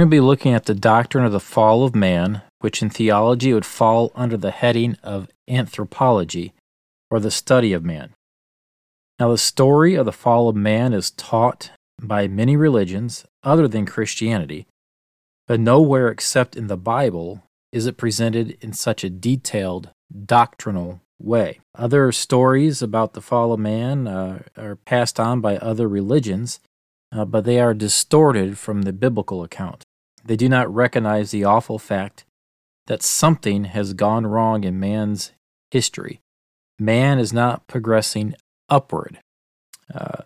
going to be looking at the doctrine of the fall of man, which in theology would fall under the heading of anthropology, or the study of man. Now, the story of the fall of man is taught by many religions other than Christianity, but nowhere except in the Bible is it presented in such a detailed doctrinal way. Other stories about the fall of man are passed on by other religions, but they are distorted from the biblical account. They do not recognize the awful fact that something has gone wrong in man's history. Man is not progressing upward.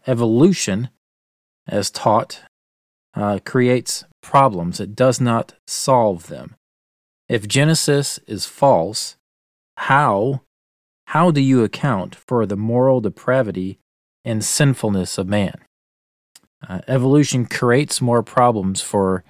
Evolution, as taught, creates problems. It does not solve them. If Genesis is false, how do you account for the moral depravity and sinfulness of man? Evolution creates more problems for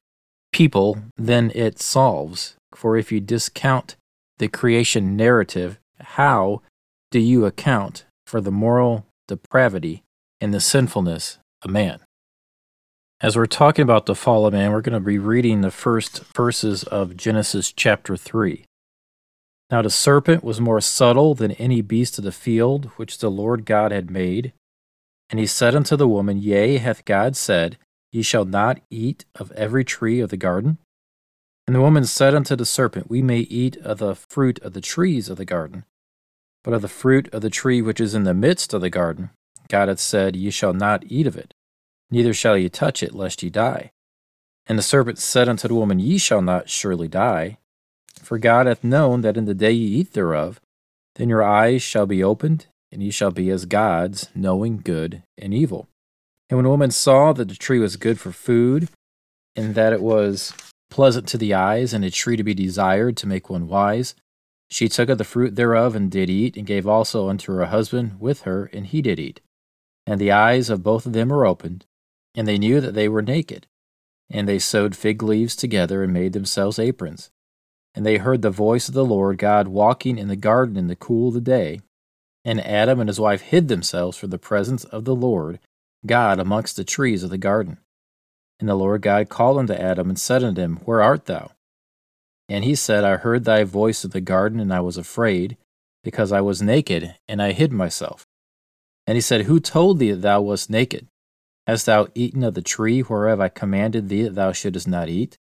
people than it solves. For if you discount the creation narrative, how do you account for the moral depravity and the sinfulness of man? As we're talking about the fall of man, we're going to be reading the first verses of Genesis chapter 3. Now the serpent was more subtle than any beast of the field which the Lord God had made. And he said unto the woman, Yea, hath God said, Ye shall not eat of every tree of the garden? And the woman said unto the serpent, We may eat of the fruit of the trees of the garden, but of the fruit of the tree which is in the midst of the garden, God hath said, Ye shall not eat of it, neither shall ye touch it, lest ye die. And the serpent said unto the woman, Ye shall not surely die. For God hath known that in the day ye eat thereof, then your eyes shall be opened, and ye shall be as gods, knowing good and evil. And when the woman saw that the tree was good for food, and that it was pleasant to the eyes, and a tree to be desired to make one wise, she took of the fruit thereof, and did eat, and gave also unto her husband with her, and he did eat. And the eyes of both of them were opened, and they knew that they were naked. And they sewed fig leaves together, and made themselves aprons. And they heard the voice of the Lord God walking in the garden in the cool of the day. And Adam and his wife hid themselves from the presence of the Lord God amongst the trees of the garden. And the Lord God called unto Adam, and said unto him, Where art thou? And he said, I heard thy voice in the garden, and I was afraid, because I was naked, and I hid myself. And he said, Who told thee that thou wast naked? Hast thou eaten of the tree whereof I commanded thee that thou shouldest not eat?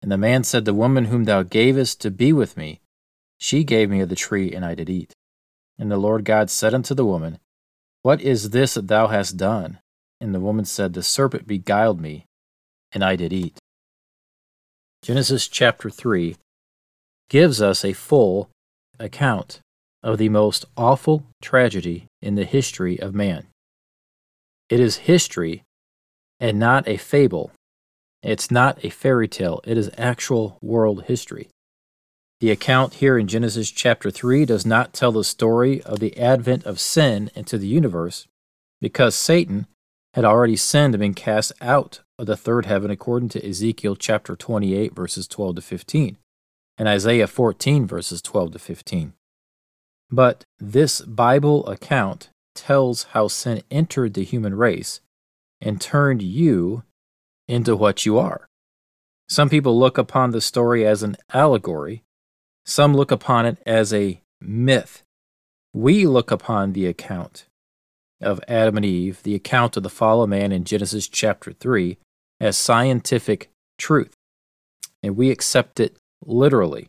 And the man said, The woman whom thou gavest to be with me, she gave me of the tree, and I did eat. And the Lord God said unto the woman, What is this that thou hast done? And the woman said, The serpent beguiled me, and I did eat. Genesis chapter 3 gives us a full account of the most awful tragedy in the history of man. It is history and not a fable. It's not a fairy tale. It is actual world history. The account here in Genesis chapter 3 does not tell the story of the advent of sin into the universe, because Satan had already sinned and been cast out of the third heaven according to Ezekiel chapter 28 verses 12 to 15 and Isaiah 14 verses 12 to 15. But this Bible account tells how sin entered the human race and turned you into what you are. Some people look upon the story as an allegory. Some look upon it as a myth. We look upon the account of Adam and Eve, the account of the fall of man in Genesis chapter 3, as scientific truth. And we accept it literally.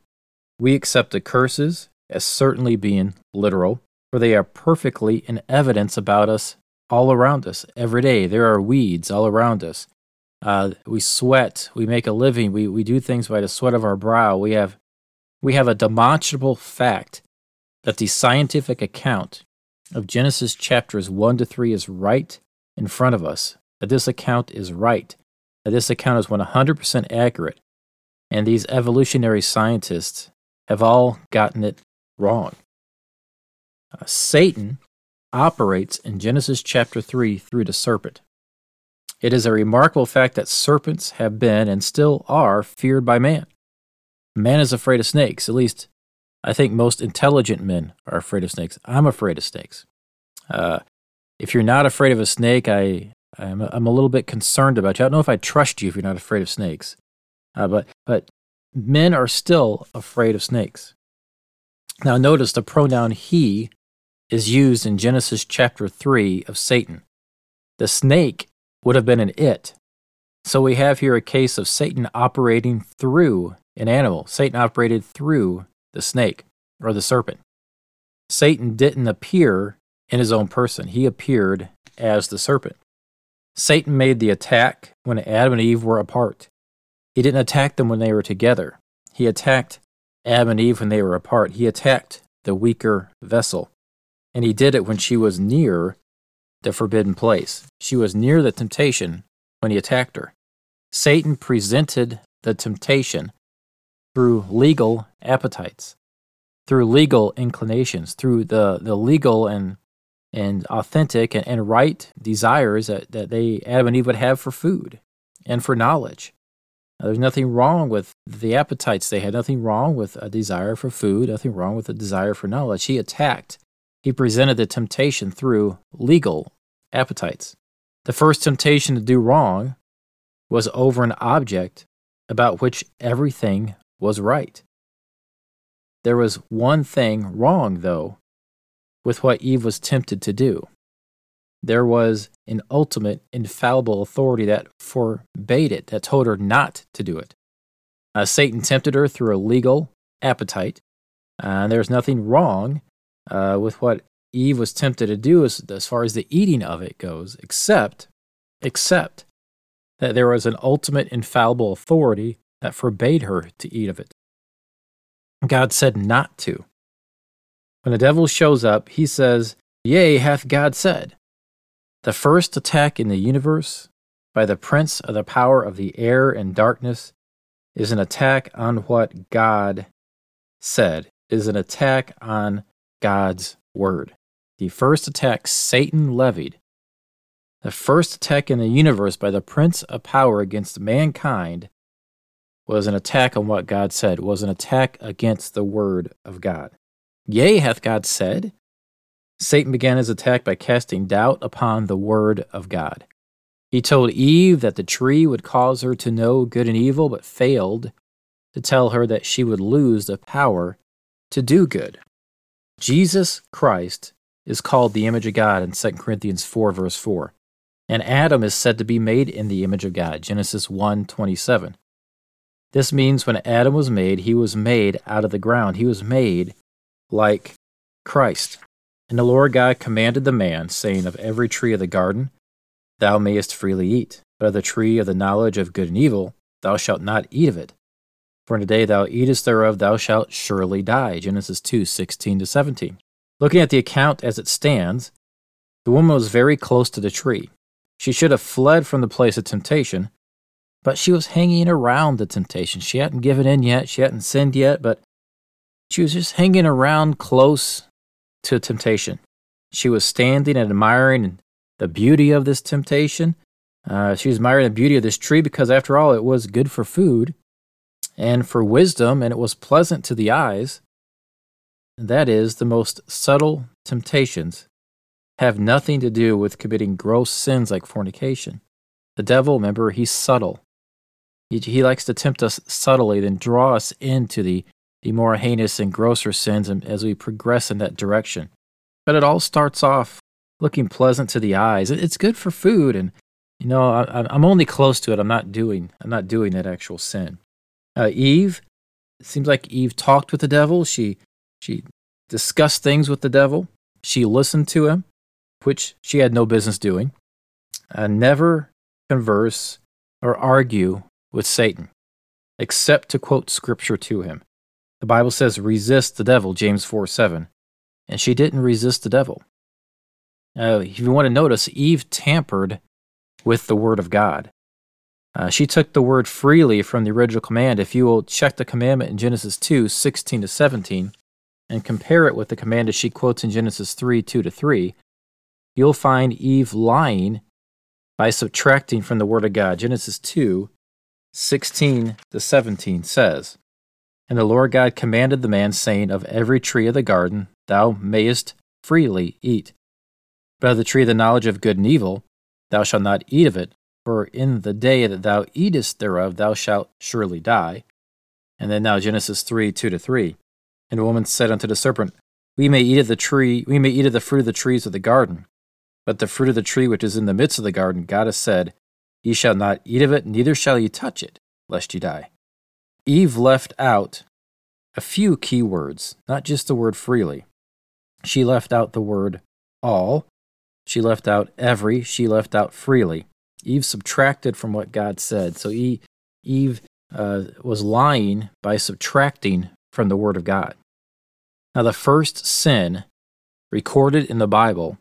We accept the curses as certainly being literal, for they are perfectly in evidence about us all around us. Every day there are weeds all around us. We sweat, we make a living, we do things by the sweat of our brow. We have a demonstrable fact that the scientific account of Genesis chapters 1 to 3 is right in front of us, that this account is right, that this account is 100% accurate, and these evolutionary scientists have all gotten it wrong. Satan operates in Genesis chapter 3 through the serpent. It is a remarkable fact that serpents have been and still are feared by man. Man is afraid of snakes. At least, I think most intelligent men are afraid of snakes. I'm afraid of snakes. If you're not afraid of a snake, I'm a little bit concerned about you. I don't know if I trust you if you're not afraid of snakes. But men are still afraid of snakes. Now notice the pronoun he is used in Genesis chapter 3 of Satan. The snake would have been an it. So we have here a case of Satan operating through an animal. Satan operated through the snake or the serpent. Satan didn't appear in his own person. He appeared as the serpent. Satan made the attack when Adam and Eve were apart. He didn't attack them when they were together. He attacked Adam and Eve when they were apart. He attacked the weaker vessel. And he did it when she was near the forbidden place. She was near the temptation when he attacked her. Satan presented the temptation through legal appetites, through legal inclinations, through the legal and authentic and right desires that Adam and Eve would have for food and for knowledge. Now, there's nothing wrong with the appetites they had, nothing wrong with a desire for food, nothing wrong with a desire for knowledge. He presented the temptation through legal appetites. The first temptation to do wrong was over an object about which everything was right. There was one thing wrong, though, with what Eve was tempted to do. There was an ultimate, infallible authority that forbade it, that told her not to do it. Satan tempted her through a legal appetite. There's nothing wrong with what Eve was tempted to do as far as the eating of it goes, except that there was an ultimate, infallible authority that forbade her to eat of it. God said not to. When the devil shows up, he says, "Yea, hath God said." The first attack in the universe by the prince of the power of the air and darkness is an attack on what God said, is an attack on God's word. The first attack Satan levied, the first attack in the universe by the prince of power against mankind, was an attack on what God said, was an attack against the word of God. "Yea, hath God said?" Satan began his attack by casting doubt upon the word of God. He told Eve that the tree would cause her to know good and evil, but failed to tell her that she would lose the power to do good. Jesus Christ is called the image of God in 2 Corinthians 4, verse 4. And Adam is said to be made in the image of God, Genesis 1:27. This means when Adam was made, he was made out of the ground. He was made like Christ. And the Lord God commanded the man, saying, "Of every tree of the garden thou mayest freely eat, but of the tree of the knowledge of good and evil thou shalt not eat of it. For in the day thou eatest thereof thou shalt surely die." Genesis 2:16-17. Looking at the account as it stands, the woman was very close to the tree. She should have fled from the place of temptation, but she was hanging around the temptation. She hadn't given in yet, she hadn't sinned yet, but she was just hanging around close to temptation. She was standing and admiring the beauty of this temptation. She was admiring the beauty of this tree because, after all, it was good for food and for wisdom, and it was pleasant to the eyes. And that is, the most subtle temptations have nothing to do with committing gross sins like fornication. The devil, remember, he's subtle. He likes to tempt us subtly, then draw us into the more heinous and grosser sins as we progress in that direction. But it all starts off looking pleasant to the eyes. It's good for food, and you know, I'm only close to it. I'm not doing that actual sin. Eve, it seems like Eve talked with the devil. She discussed things with the devil. She listened to him, which she had no business doing. Never converse or argue with Satan, except to quote scripture to him. The Bible says, "Resist the devil," James 4:7, and she didn't resist the devil. If you want to notice, Eve tampered with the word of God. She took the word freely from the original command. If you will check the commandment in Genesis 2:16-17 and compare it with the command that she quotes in Genesis 3:2-3, you'll find Eve lying by subtracting from the word of God. Genesis 2:16-17 says, "And the Lord God commanded the man, saying, Of every tree of the garden thou mayest freely eat, but of the tree of the knowledge of good and evil thou shalt not eat of it, For in the day that thou eatest thereof thou shalt surely die. And then now Genesis 3:2-3. And the woman said unto the serpent, we may eat of the fruit of the trees of the garden. But the fruit of the tree which is in the midst of the garden, God has said, ye shall not eat of it, neither shall ye touch it, lest ye die. Eve left out a few key words, not just the word freely. She left out the word all. She left out every. She left out freely. Eve subtracted from what God said. So Eve was lying by subtracting from the word of God. Now, the first sin recorded in the Bible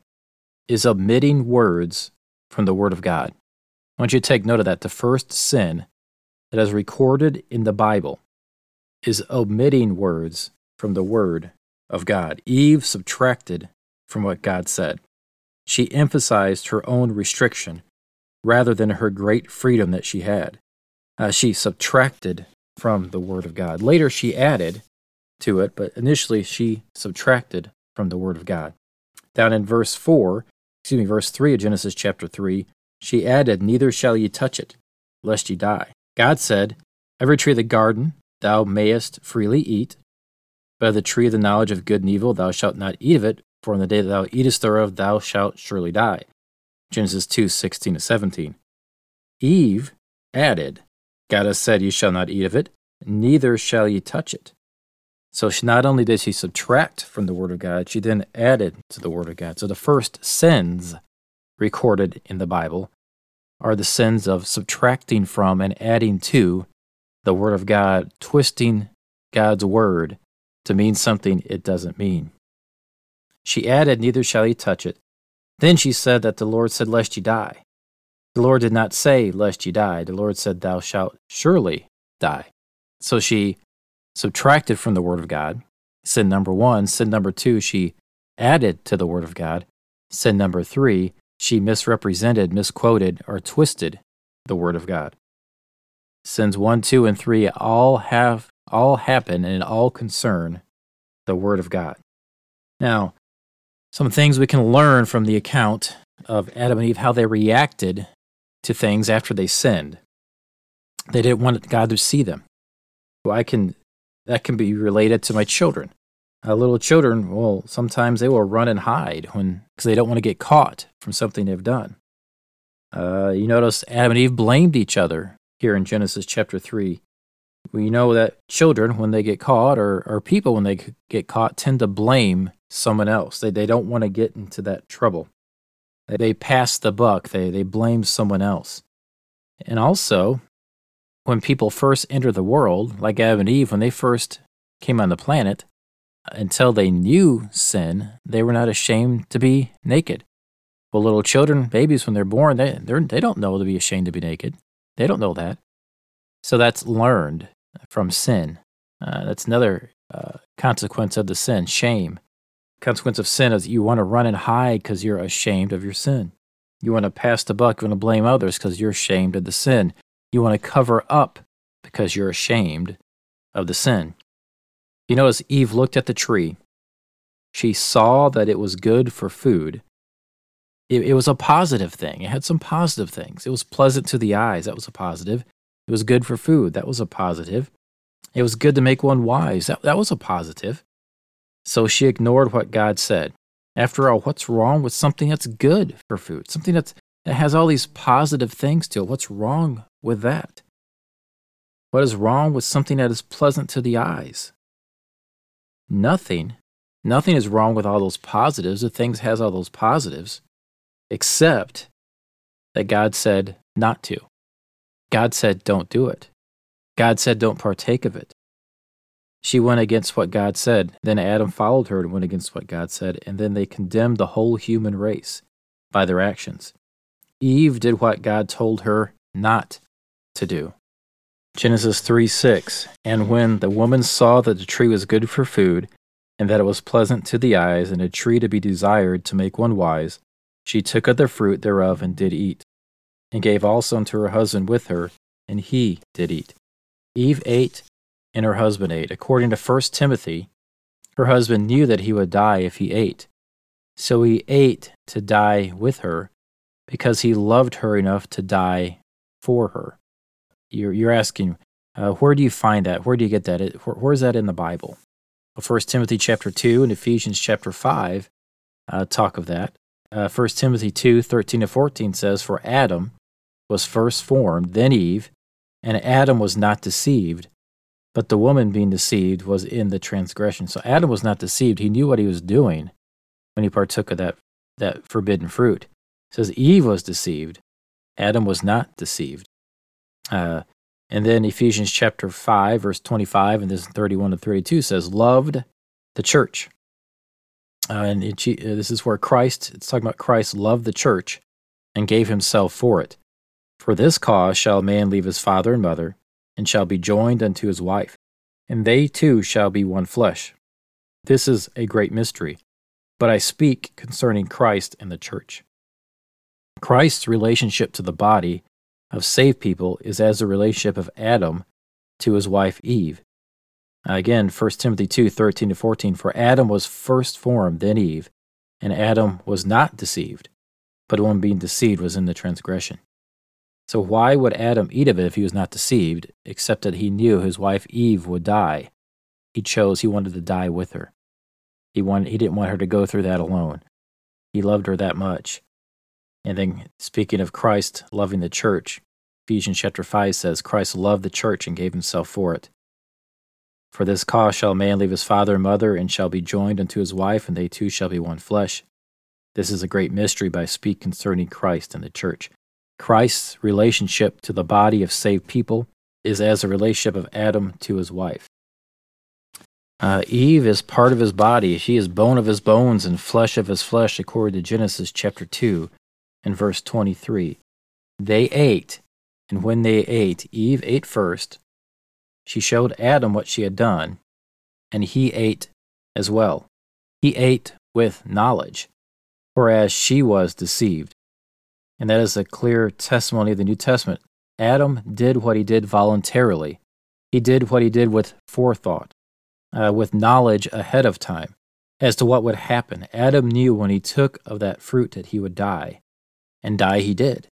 is omitting words from the word of God. I want you to take note of that. The first sin that is recorded in the Bible is omitting words from the word of God. Eve subtracted from what God said. She emphasized her own restriction rather than her great freedom that she had. She subtracted from the word of God. Later, she added to it, but initially she subtracted from the word of God. Down in verse 3 of Genesis chapter 3, she added, neither shall ye touch it, lest ye die. God said, every tree of the garden thou mayest freely eat, but of the tree of the knowledge of good and evil thou shalt not eat of it, for in the day that thou eatest thereof thou shalt surely die. Genesis 2:16-17. Eve added, God has said, ye shall not eat of it, neither shall ye touch it. So she, not only did she subtract from the word of God, she then added to the word of God. So the first sins recorded in the Bible are the sins of subtracting from and adding to the word of God, twisting God's word to mean something it doesn't mean. She added, neither shall ye touch it. Then she said that the Lord said, lest ye die. The Lord did not say, lest ye die. The Lord said, thou shalt surely die. So she subtracted from the word of God. Sin number one. Sin number two, she added to the word of God. Sin number three, she misrepresented, misquoted, or twisted the word of God. Sins 1, 2, and 3 all happen and all concern the word of God. Now, some things we can learn from the account of Adam and Eve, how they reacted to things after they sinned. They didn't want God to see them. Well, that can be related to my children. Little children, well, sometimes they will run and hide because they don't want to get caught from something they've done. You notice Adam and Eve blamed each other here in Genesis chapter 3. We know that children, when they get caught, or people, when they get caught, tend to blame someone else. They don't want to get into that trouble. They pass the buck. They blame someone else. And also, when people first enter the world, like Adam and Eve, when they first came on the planet, until they knew sin, they were not ashamed to be naked. Well, little children, babies, when they're born, they don't know to be ashamed to be naked. They don't know that. So that's learned from sin. That's another consequence of the sin, shame. Consequence of sin is you want to run and hide because you're ashamed of your sin. You want to pass the buck, you want to blame others because you're ashamed of the sin. You want to cover up because you're ashamed of the sin. You notice Eve looked at the tree. She saw that it was good for food. It was a positive thing. It had some positive things. It was pleasant to the eyes. That was a positive. It was good for food. That was a positive. It was good to make one wise. That was a positive. So she ignored what God said. After all, what's wrong with something that's good for food? Something that has all these positive things to it. What's wrong with that? What is wrong with something that is pleasant to the eyes? Nothing. Nothing is wrong with all those positives. The things has all those positives, except that God said not to. God said, don't do it. God said, don't partake of it. She went against what God said. Then Adam followed her and went against what God said. And then they condemned the whole human race by their actions. Eve did what God told her not to do. Genesis 3:6. And when the woman saw that the tree was good for food, and that it was pleasant to the eyes, and a tree to be desired to make one wise, she took of the fruit thereof and did eat, and gave also unto her husband with her, and he did eat. Eve ate, and her husband ate. According to 1 Timothy, her husband knew that he would die if he ate. So he ate to die with her, because he loved her enough to die for her. You're asking, where do you find that? Where do you get that? Where is that in the Bible? Well, 1 Timothy chapter 2 and Ephesians chapter 5 talk of that. 1 Timothy 2:13-14 says, "For Adam was first formed, then Eve, and Adam was not deceived, but the woman being deceived was in the transgression." So Adam was not deceived. He knew what he was doing when he partook of that forbidden fruit. It says Eve was deceived. Adam was not deceived. And then Ephesians chapter 5, verse 25, and this 31-32 says, "Loved the church." This is where it's talking about Christ loved the church and gave himself for it. "For this cause shall a man leave his father and mother, and shall be joined unto his wife, and they two shall be one flesh. This is a great mystery, but I speak concerning Christ and the church." Christ's relationship to the body of saved people is as the relationship of Adam to his wife Eve. Again, 1 Timothy 2:13-14, "For Adam was first formed, then Eve, and Adam was not deceived, but the one being deceived was in the transgression." So why would Adam eat of it if he was not deceived, except that he knew his wife Eve would die? He wanted to die with her. He didn't want her to go through that alone. He loved her that much. And then, speaking of Christ loving the church, Ephesians chapter 5 says, "Christ loved the church and gave himself for it. For this cause shall a man leave his father and mother, and shall be joined unto his wife, and they two shall be one flesh. This is a great mystery, but I speak concerning Christ and the church." Christ's relationship to the body of saved people is as a relationship of Adam to his wife. Eve is part of his body. She is bone of his bones and flesh of his flesh, according to Genesis chapter 2 and verse 23. They ate, and when they ate, Eve ate first. She showed Adam what she had done, and he ate as well. He ate with knowledge, whereas she was deceived. And that is a clear testimony of the New Testament. Adam did what he did voluntarily. He did what he did with forethought, with knowledge ahead of time as to what would happen. Adam knew when he took of that fruit that he would die, and die he did.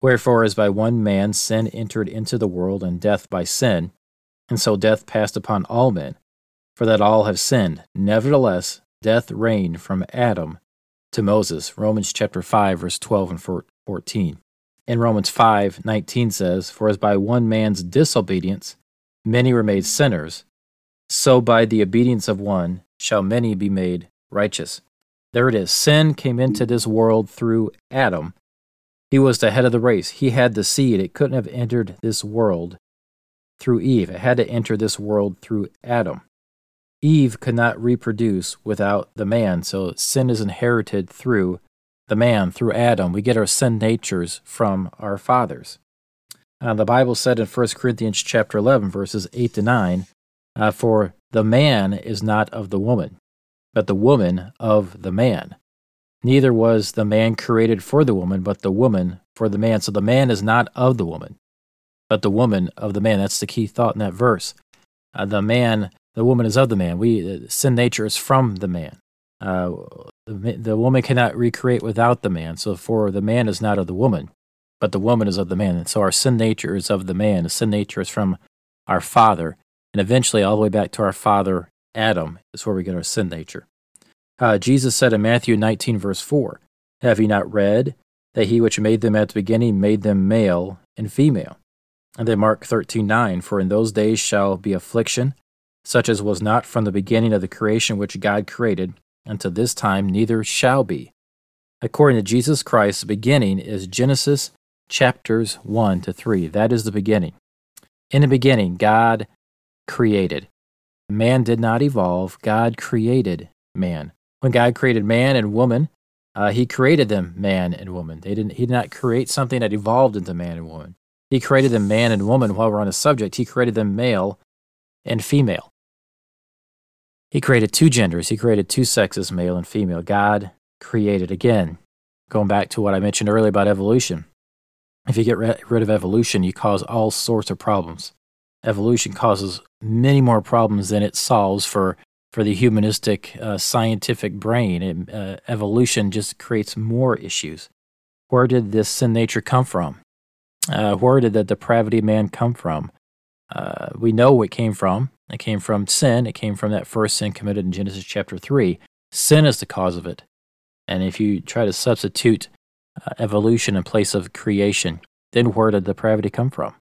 "Wherefore, as by one man sin entered into the world, and death by sin, and so death passed upon all men, for that all have sinned. Nevertheless, death reigned from Adam to Moses." Romans chapter 5, verse 12 and 14. In Romans 5:19 says, "For as by one man's disobedience many were made sinners, so by the obedience of one shall many be made righteous." There it is. Sin came into this world through Adam. He was the head of the race. He had the seed. It couldn't have entered this world through Eve. It had to enter this world through Adam. Eve could not reproduce without the man, so sin is inherited through the man, through Adam. We get our sin natures from our fathers. The Bible said in 1 Corinthians chapter 11, verses 8-9, "For the man is not of the woman, but the woman of the man. Neither was the man created for the woman, but the woman for the man." So the man is not of the woman, but the woman of the man. That's the key thought in that verse. The woman is of the man. Sin nature is from the man. The woman cannot recreate without the man. So for the man is not of the woman, but the woman is of the man. And so our sin nature is of the man. The sin nature is from our father. And eventually all the way back to our father, Adam, is where we get our sin nature. Jesus said in Matthew 19, verse 4, "Have ye not read that he which made them at the beginning made them male and female?" And then Mark 13:9, "For in those days shall be affliction, such as was not from the beginning of the creation which God created, unto this time neither shall be." According to Jesus Christ, the beginning is Genesis chapters 1-3. That is the beginning. In the beginning, God created. Man did not evolve. God created man. When God created man and woman, he created them man and woman. He did not create something that evolved into man and woman. He created them man and woman. While we're on the subject, he created them male and female. He created two genders. He created two sexes, male and female. God created, again, going back to what I mentioned earlier about evolution. If you get rid of evolution, you cause all sorts of problems. Evolution causes many more problems than it solves for the humanistic, scientific brain. Evolution just creates more issues. Where did this sin nature come from? Where did the depravity of man come from? We know what it came from. It came from sin. It came from that first sin committed in Genesis chapter 3. Sin is the cause of it. And if you try to substitute evolution in place of creation, then where did depravity come from?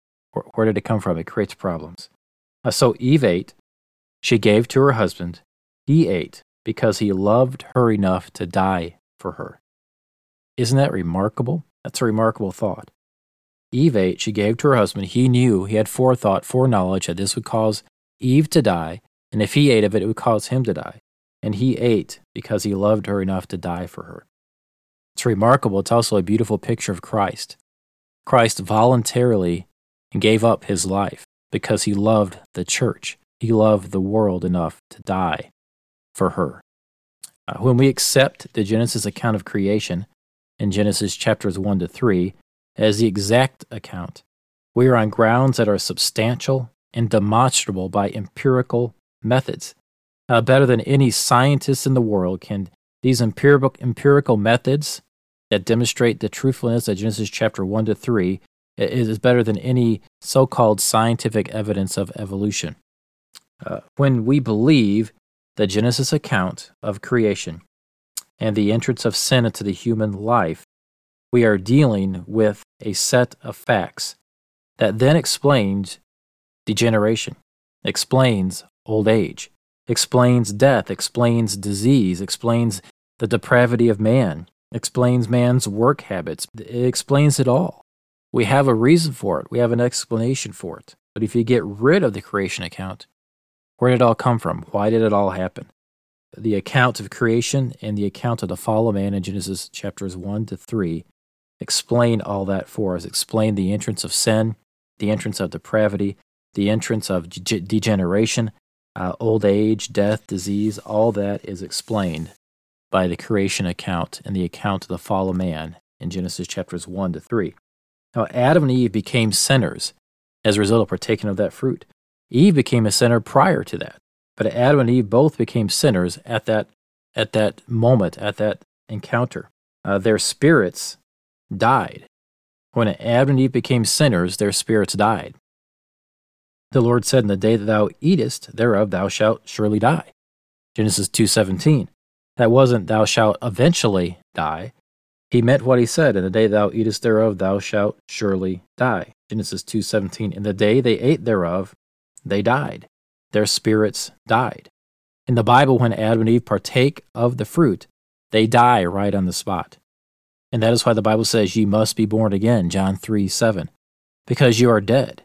Where did it come from? It creates problems. So Eve ate. She gave to her husband. He ate because he loved her enough to die for her. Isn't that remarkable? That's a remarkable thought. Eve ate. She gave to her husband. He knew. He had forethought, foreknowledge that this would cause Eve to die, and if he ate of it, it would cause him to die. And he ate because he loved her enough to die for her. It's remarkable. It's also a beautiful picture of Christ. Christ voluntarily gave up his life because he loved the church. He loved the world enough to die for her. When we accept the Genesis account of creation in Genesis chapters 1 to 3 as the exact account, we are on grounds that are substantial and demonstrable by empirical methods. Better than any scientist in the world, can these empirical methods that demonstrate the truthfulness of Genesis chapter 1 to 3 is better than any so-called scientific evidence of evolution. When we believe the Genesis account of creation and the entrance of sin into the human life, we are dealing with a set of facts that then explains degeneration, explains old age, explains death, explains disease, explains the depravity of man, explains man's work habits. It explains it all. We have a reason for it. We have an explanation for it. But if you get rid of the creation account, where did it all come from? Why did it all happen? The account of creation and the account of the fall of man in Genesis chapters 1 to 3 explain all that for us, explain the entrance of sin, the entrance of depravity, the entrance of degeneration, old age, death, disease, all that is explained by the creation account and the account of the fall of man in Genesis chapters 1 to 3. Now, Adam and Eve became sinners as a result of partaking of that fruit. Eve became a sinner prior to that, but Adam and Eve both became sinners at that moment, at that encounter. Their spirits died. When Adam and Eve became sinners, their spirits died. The Lord said, "In the day that thou eatest thereof, thou shalt surely die." Genesis 2:17. That wasn't "thou shalt eventually die." He meant what he said. "In the day thou eatest thereof, thou shalt surely die." Genesis 2:17. In the day they ate thereof, they died. Their spirits died. In the Bible, when Adam and Eve partake of the fruit, they die right on the spot. And that is why the Bible says, "Ye must be born again," John 3:7, because you are dead.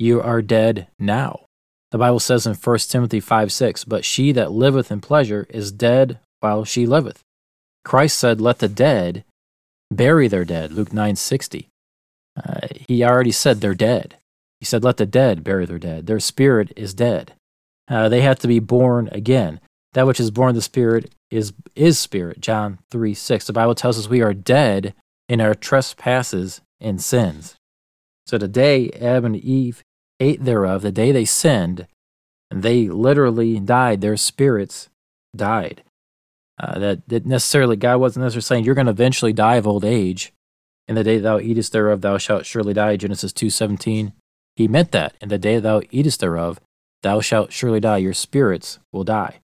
You are dead now. The Bible says in 1 Timothy 5:6, "But she that liveth in pleasure is dead while she liveth." Christ said, "Let the dead bury their dead," Luke 9:60. He already said they're dead. He said, "Let the dead bury their dead." Their spirit is dead. They have to be born again. That which is born of the Spirit is spirit, John 3:6. The Bible tells us we are dead in our trespasses and sins. So today, Adam and Eve ate thereof, the day they sinned, and they literally died. Their spirits died. That necessarily, God wasn't necessarily saying, "You're going to eventually die of old age. In the day thou eatest thereof, thou shalt surely die," Genesis 2:17. He meant that. "In the day thou eatest thereof, thou shalt surely die." Your spirits will die.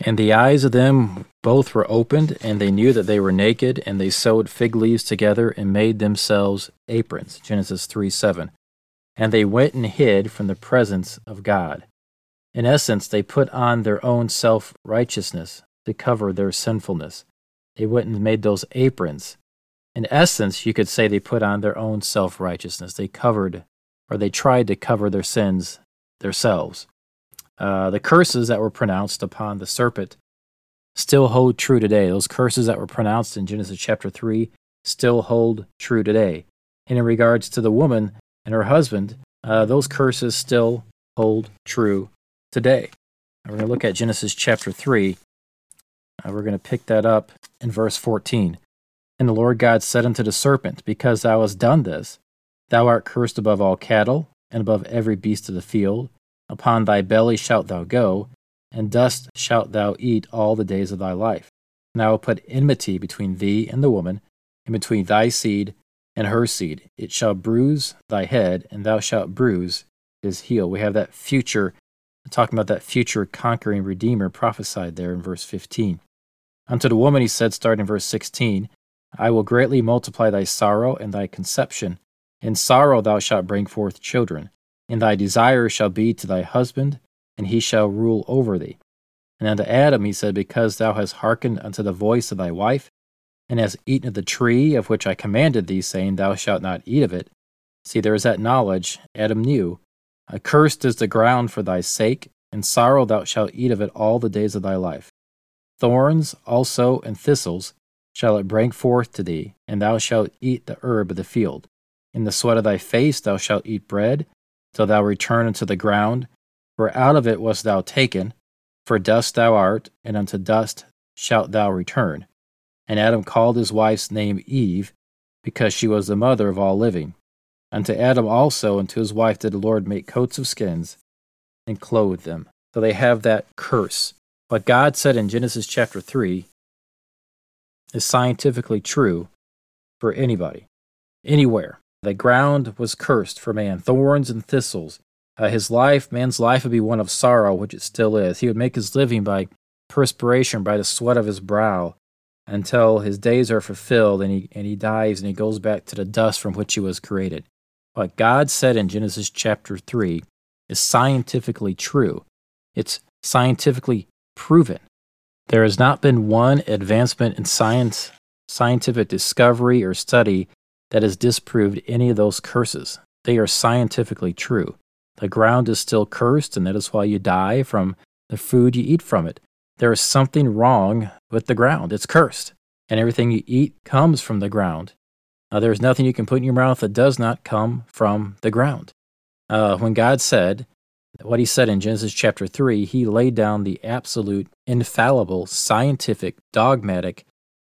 And the eyes of them both were opened, and they knew that they were naked, and they sewed fig leaves together and made themselves aprons, Genesis 3:7. And they went and hid from the presence of God. In essence, they put on their own self-righteousness to cover their sinfulness. They went and made those aprons. In essence, you could say they put on their own self-righteousness. They covered, or they tried to cover their sins themselves. The curses that were pronounced upon the serpent still hold true today. Those curses that were pronounced in Genesis chapter 3 still hold true today. And in regards to the woman and her husband, those curses still hold true today. We're going to look at Genesis chapter 3. We're going to pick that up in verse 14. "And the Lord God said unto the serpent, Because thou hast done this, thou art cursed above all cattle, and above every beast of the field. Upon thy belly shalt thou go, and dust shalt thou eat all the days of thy life. And I will put enmity between thee and the woman, and between thy seed and her seed. It shall bruise thy head, and thou shalt bruise his heel. We have that future, talking about that future conquering Redeemer prophesied there in verse 15. Unto the woman he said, starting in verse 16, I will greatly multiply thy sorrow and thy conception. In sorrow thou shalt bring forth children, and thy desire shall be to thy husband, and he shall rule over thee. And unto Adam he said, Because thou hast hearkened unto the voice of thy wife, and hast eaten of the tree of which I commanded thee, saying, Thou shalt not eat of it. See, there is that knowledge. Adam knew. Accursed is the ground for thy sake, and sorrow thou shalt eat of it all the days of thy life. Thorns also and thistles shall it bring forth to thee, and thou shalt eat the herb of the field. In the sweat of thy face thou shalt eat bread, till thou return unto the ground, for out of it wast thou taken, for dust thou art, and unto dust shalt thou return. And Adam called his wife's name Eve, because she was the mother of all living. Unto Adam also and to his wife did the Lord make coats of skins and clothe them. So they have that curse. What God said in Genesis chapter 3 is scientifically true for anybody, anywhere. The ground was cursed for man, thorns and thistles. Man's life would be one of sorrow, which it still is. He would make his living by perspiration, by the sweat of his brow, until his days are fulfilled and he dies and he goes back to the dust from which he was created. What God said in Genesis chapter 3 is scientifically true. It's scientifically proven. There has not been one advancement in science, scientific discovery or study that has disproved any of those curses. They are scientifically true. The ground is still cursed, and that is why you die from the food you eat from it. There is something wrong with the ground. It's cursed, and everything you eat comes from the ground. There is nothing you can put in your mouth that does not come from the ground. When God said what he said in Genesis chapter 3, he laid down the absolute, infallible, scientific, dogmatic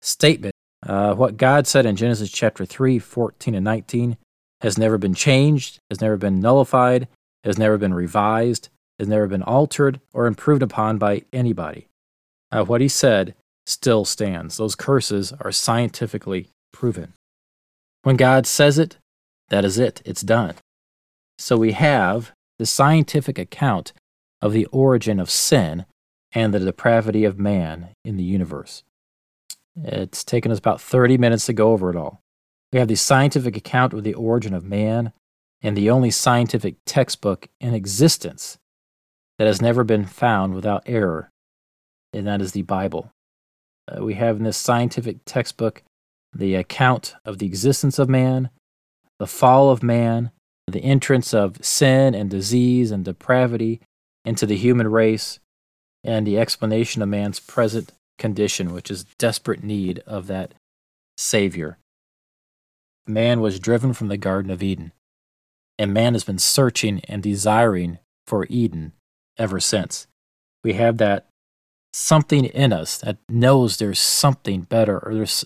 statement. What God said in Genesis chapter 3, 14 and 19 has never been changed, has never been nullified, has never been revised, has never been altered or improved upon by anybody. What he said still stands. Those curses are scientifically proven. When God says it, that is it. It's done. So we have the scientific account of the origin of sin and the depravity of man in the universe. It's taken us about 30 minutes to go over it all. We have the scientific account of the origin of man and the only scientific textbook in existence that has never been found without error, and that is the Bible. We have in this scientific textbook the account of the existence of man, the fall of man, the entrance of sin and disease and depravity into the human race, and the explanation of man's present condition, which is desperate need of that Savior. Man was driven from the Garden of Eden, and man has been searching and desiring for Eden ever since. We have that something in us that knows there's something better, or there's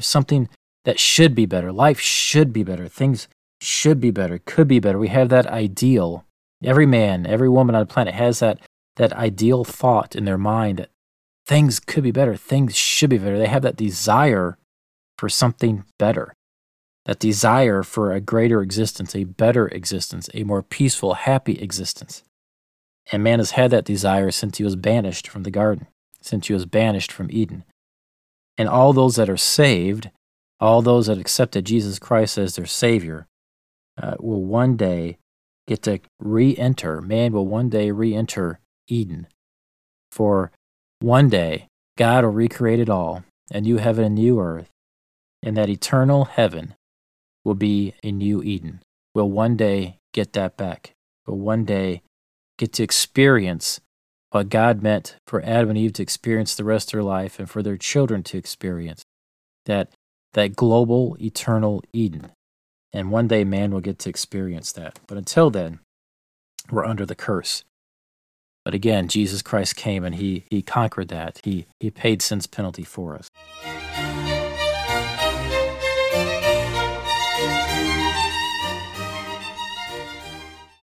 something that should be better. Life should be better. Things should be better, could be better. We have that ideal. Every man, every woman on the planet has that ideal thought in their mind that things could be better, things should be better. They have that desire for something better, that desire for a greater existence, a better existence, a more peaceful, happy existence. And man has had that desire since he was banished from the garden, since he was banished from Eden. And all those that are saved, all those that accepted Jesus Christ as their Savior, will one day get to re-enter. Man will one day re-enter Eden. For one day, God will recreate it all, a new heaven and new earth, and that eternal heaven will be a new Eden. We'll one day get that back. We'll one day get to experience what God meant for Adam and Eve to experience the rest of their life and for their children to experience, that global, eternal Eden. And one day man will get to experience that. But until then, we're under the curse. But again, Jesus Christ came and he conquered that. He paid sin's penalty for us.